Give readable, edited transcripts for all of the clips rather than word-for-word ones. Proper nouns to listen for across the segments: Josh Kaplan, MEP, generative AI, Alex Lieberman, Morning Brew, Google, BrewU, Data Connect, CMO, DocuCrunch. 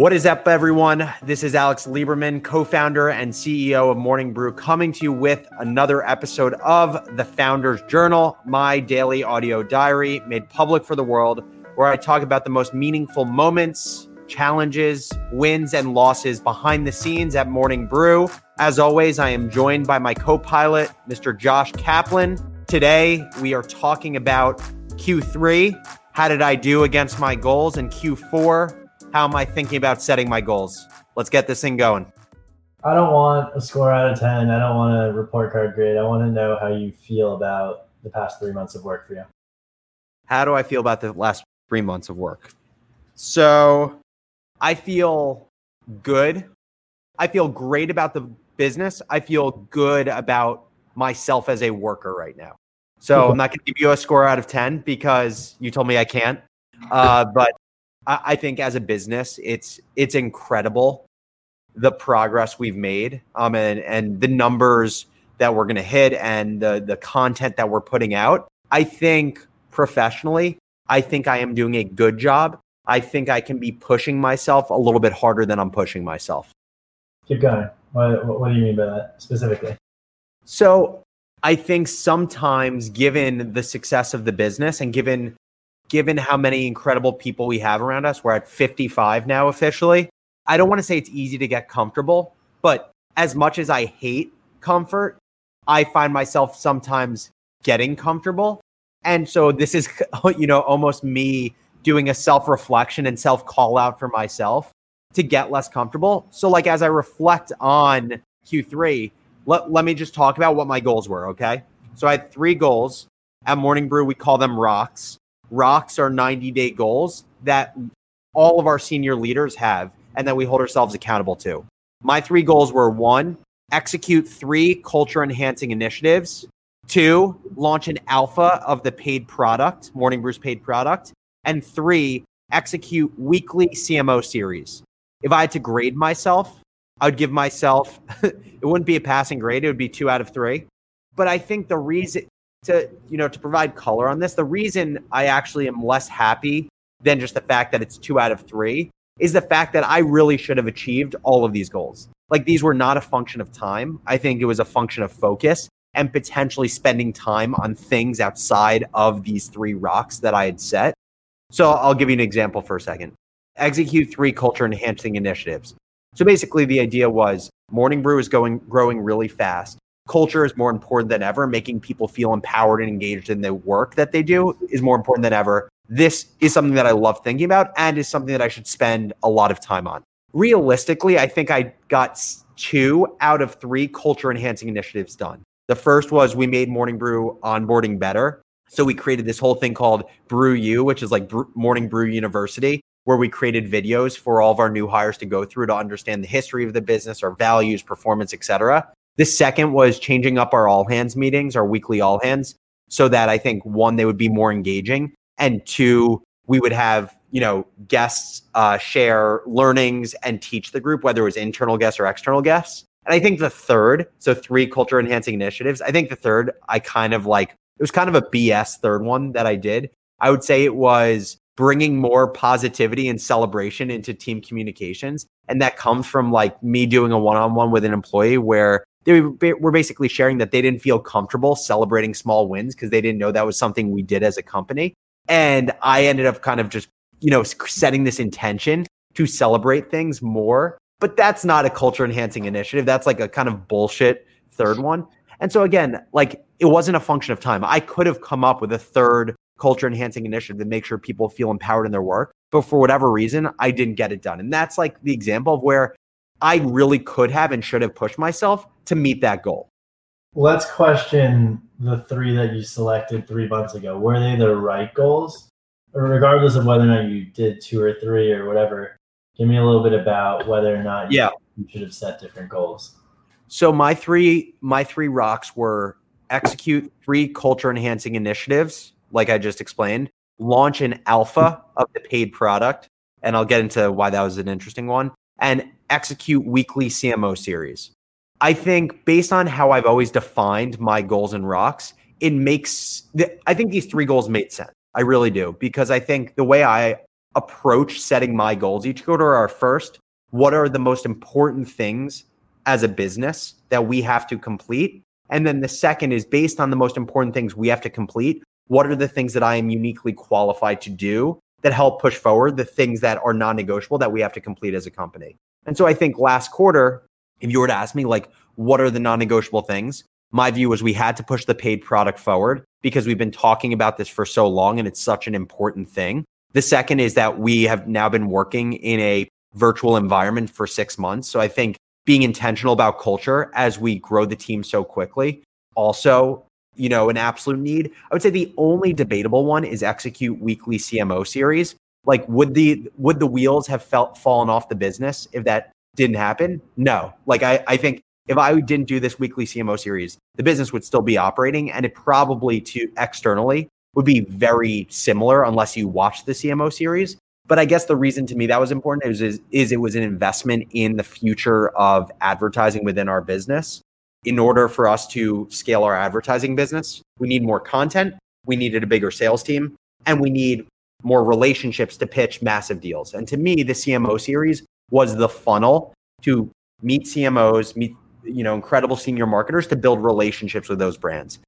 What is up, everyone? This is Alex Lieberman, co-founder and CEO of Morning Brew, coming to you with another episode of The Founder's Journal, my daily audio diary made public for the world, where I talk about the most meaningful moments, challenges, wins, and losses behind the scenes at Morning Brew. As always, I am joined by my co-pilot, Mr. Josh Kaplan. Today, we are talking about Q3. How did I do against my goals? And Q4. How am I thinking about setting my goals? Let's get this thing going. I don't want a score out of 10. I don't want a report card grade. I want to know how you feel about the past 3 months of work for you. How do I feel about the last 3 months of work? So I feel good. I feel great about the business. I feel good about myself as a worker right now. So I'm not going to give you a score out of 10 because you told me I can't. But I think as a business, it's incredible the progress we've made and the numbers that we're going to hit and the content that we're putting out. I think professionally, I think I am doing a good job. I think I can be pushing myself a little bit harder than I'm pushing myself. Keep going. What do you mean by that specifically? So I think sometimes given the success of the business and given how many incredible people we have around us, we're at 55 now officially. I don't want to say it's easy to get comfortable, but as much as I hate comfort, I find myself sometimes getting comfortable. And so this is, almost me doing a self-reflection and self-call out for myself to get less comfortable. So as I reflect on Q3, let me just talk about what my goals were, okay? So I had 3 goals. At Morning Brew, we call them rocks. Rocks are 90-day goals that all of our senior leaders have and that we hold ourselves accountable to. My 3 goals were: 1, execute 3 culture-enhancing initiatives; 2, launch an alpha of the paid product, Morning Brew's paid product; and 3, execute weekly CMO series. If I had to grade myself, I would give myself, it wouldn't be a passing grade, it would be 2 out of 3. But I think the reason, to provide color on this, the reason I actually am less happy than just the fact that it's 2 out of 3 is the fact that I really should have achieved all of these goals. These were not a function of time. I think it was a function of focus and potentially spending time on things outside of these 3 rocks that I had set. So I'll give you an example for a second. Execute 3 culture-enhancing initiatives. So basically the idea was Morning Brew is growing really fast. Culture is more important than ever. Making people feel empowered and engaged in the work that they do is more important than ever. This is something that I love thinking about and is something that I should spend a lot of time on. Realistically, I think I got 2 out of 3 culture-enhancing initiatives done. The first was we made Morning Brew onboarding better. So we created this whole thing called BrewU, which is Morning Brew University, where we created videos for all of our new hires to go through to understand the history of the business, our values, performance, etc. The second was changing up our all-hands meetings, our weekly all-hands, so that I think, 1, they would be more engaging, and 2, we would have guests share learnings and teach the group, whether it was internal guests or external guests. And I think the third, so 3 culture-enhancing initiatives, I think the third, it was kind of a BS third one that I did. I would say it was bringing more positivity and celebration into team communications. And that comes from me doing a one-on-one with an employee where they were basically sharing that they didn't feel comfortable celebrating small wins because they didn't know that was something we did as a company. And I ended up kind of just, setting this intention to celebrate things more. But that's not a culture-enhancing initiative. That's a kind of bullshit third one. And so again, it wasn't a function of time. I could have come up with a third culture-enhancing initiative to make sure people feel empowered in their work. But for whatever reason, I didn't get it done. And that's the example of where I really could have and should have pushed myself to meet that goal. Let's question the 3 that you selected 3 months ago. Were they the right goals? Or regardless of whether or not you did 2 or 3 or whatever, give me a little bit about whether or not you should have set different goals. So my three rocks were execute 3 culture-enhancing initiatives, like I just explained, launch an alpha of the paid product, and I'll get into why that was an interesting one, and execute weekly CMO series. I think based on how I've always defined my goals and rocks, I think these 3 goals made sense. I really do, because I think the way I approach setting my goals each quarter are first, what are the most important things as a business that we have to complete? And then the second is based on the most important things we have to complete, what are the things that I am uniquely qualified to do that help push forward the things that are non-negotiable that we have to complete as a company? And so I think last quarter, if you were to ask me, like, what are the non-negotiable things? My view was we had to push the paid product forward because we've been talking about this for so long and it's such an important thing. The second is that we have now been working in a virtual environment for 6 months. So I think being intentional about culture as we grow the team so quickly, also, you know, an absolute need. I would say the only debatable one is execute weekly CMO series. Like, would the wheels have fallen off the business if that didn't happen? No. Like, I think if I didn't do this weekly CMO series, the business would still be operating, and it probably to externally would be very similar unless you watch the CMO series. But I guess the reason to me that was important is it was an investment in the future of advertising within our business. In order for us to scale our advertising business, we need more content, we needed a bigger sales team, and we need more relationships to pitch massive deals. And to me, the CMO series was the funnel to meet CMOs, meet, you know, incredible senior marketers to build relationships with those brands.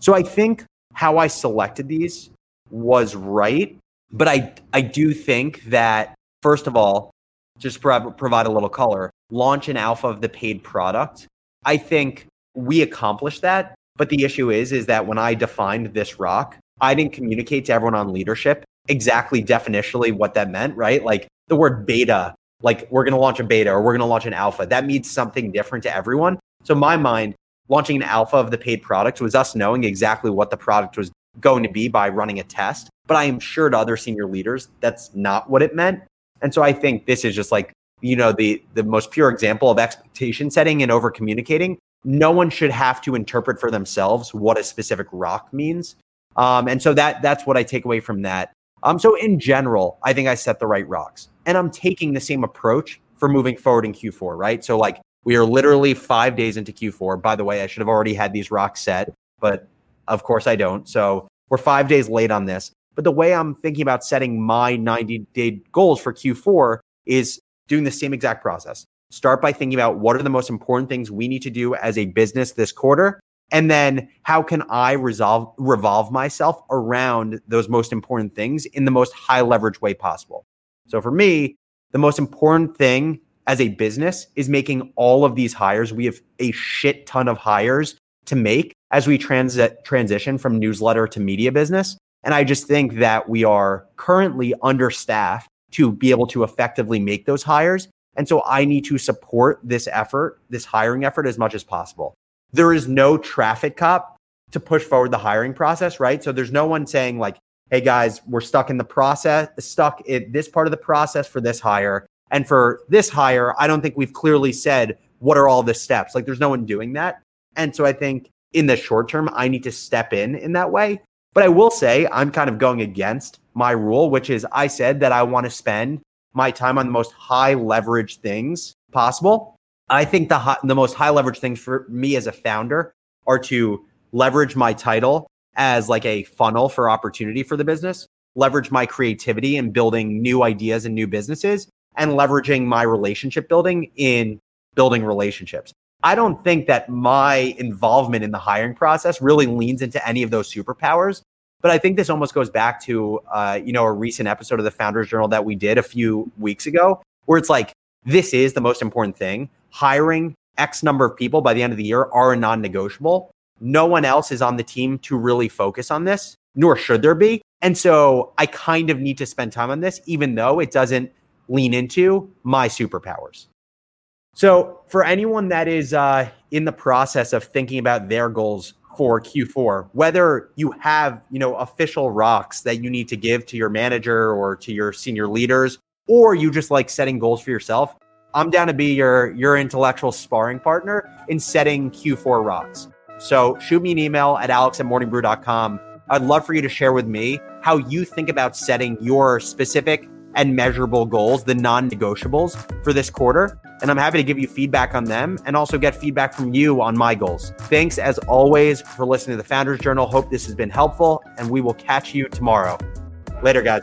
So I think how I selected these was right. But I do think that, first of all, just provide a little color, launch an alpha of the paid product. I think we accomplished that. But the issue is that when I defined this rock, I didn't communicate to everyone on leadership exactly definitionally what that meant, right? Like the word beta, like we're going to launch a beta or we're going to launch an alpha. That means something different to everyone. So in my mind, launching an alpha of the paid product was us knowing exactly what the product was going to be by running a test. But I am sure to other senior leaders, that's not what it meant. And so I think this is just like, you know, the most pure example of expectation setting and over communicating. No one should have to interpret for themselves what a specific rock means. And so that's what I take away from that. So in general, I think I set the right rocks, and I'm taking the same approach for moving forward in Q4, right? So like we are literally 5 days into Q4. By the way, I should have already had these rocks set, but of course I don't. So we're 5 days late on this. But the way I'm thinking about setting my 90-day goals for Q4 is doing the same exact process. Start by thinking about what are the most important things we need to do as a business this quarter, and then how can I revolve myself around those most important things in the most high leverage way possible. So for me, the most important thing as a business is making all of these hires. We have a shit ton of hires to make as we transition from newsletter to media business. And I just think that we are currently understaffed to be able to effectively make those hires. And so I need to support this effort, this hiring effort, as much as possible. There is no traffic cop to push forward the hiring process, right? So there's no one saying like, hey guys, we're stuck in this part of the process for this hire. And for this hire, I don't think we've clearly said, what are all the steps? Like there's no one doing that. And so I think in the short term, I need to step in that way. But I will say I'm kind of going against my rule, which is I said that I want to spend my time on the most high leverage things possible. I think the most high leverage things for me as a founder are to leverage my title as like a funnel for opportunity for the business, leverage my creativity in building new ideas and new businesses, and leveraging my relationship building in building relationships. I don't think that my involvement in the hiring process really leans into any of those superpowers. But I think this almost goes back to, a recent episode of the Founders Journal that we did a few weeks ago, where it's like, this is the most important thing. Hiring X number of people by the end of the year are non-negotiable. No one else is on the team to really focus on this, nor should there be. And so I kind of need to spend time on this, even though it doesn't lean into my superpowers. So for anyone that is in the process of thinking about their goals for Q4, whether you have, official rocks that you need to give to your manager or to your senior leaders, or you just like setting goals for yourself, I'm down to be your intellectual sparring partner in setting Q4 rocks. So shoot me an email at alex@morningbrew.com. I'd love for you to share with me how you think about setting your specific and measurable goals, the non-negotiables for this quarter. And I'm happy to give you feedback on them and also get feedback from you on my goals. Thanks as always for listening to the Founders Journal. Hope this has been helpful, and we will catch you tomorrow. Later, guys.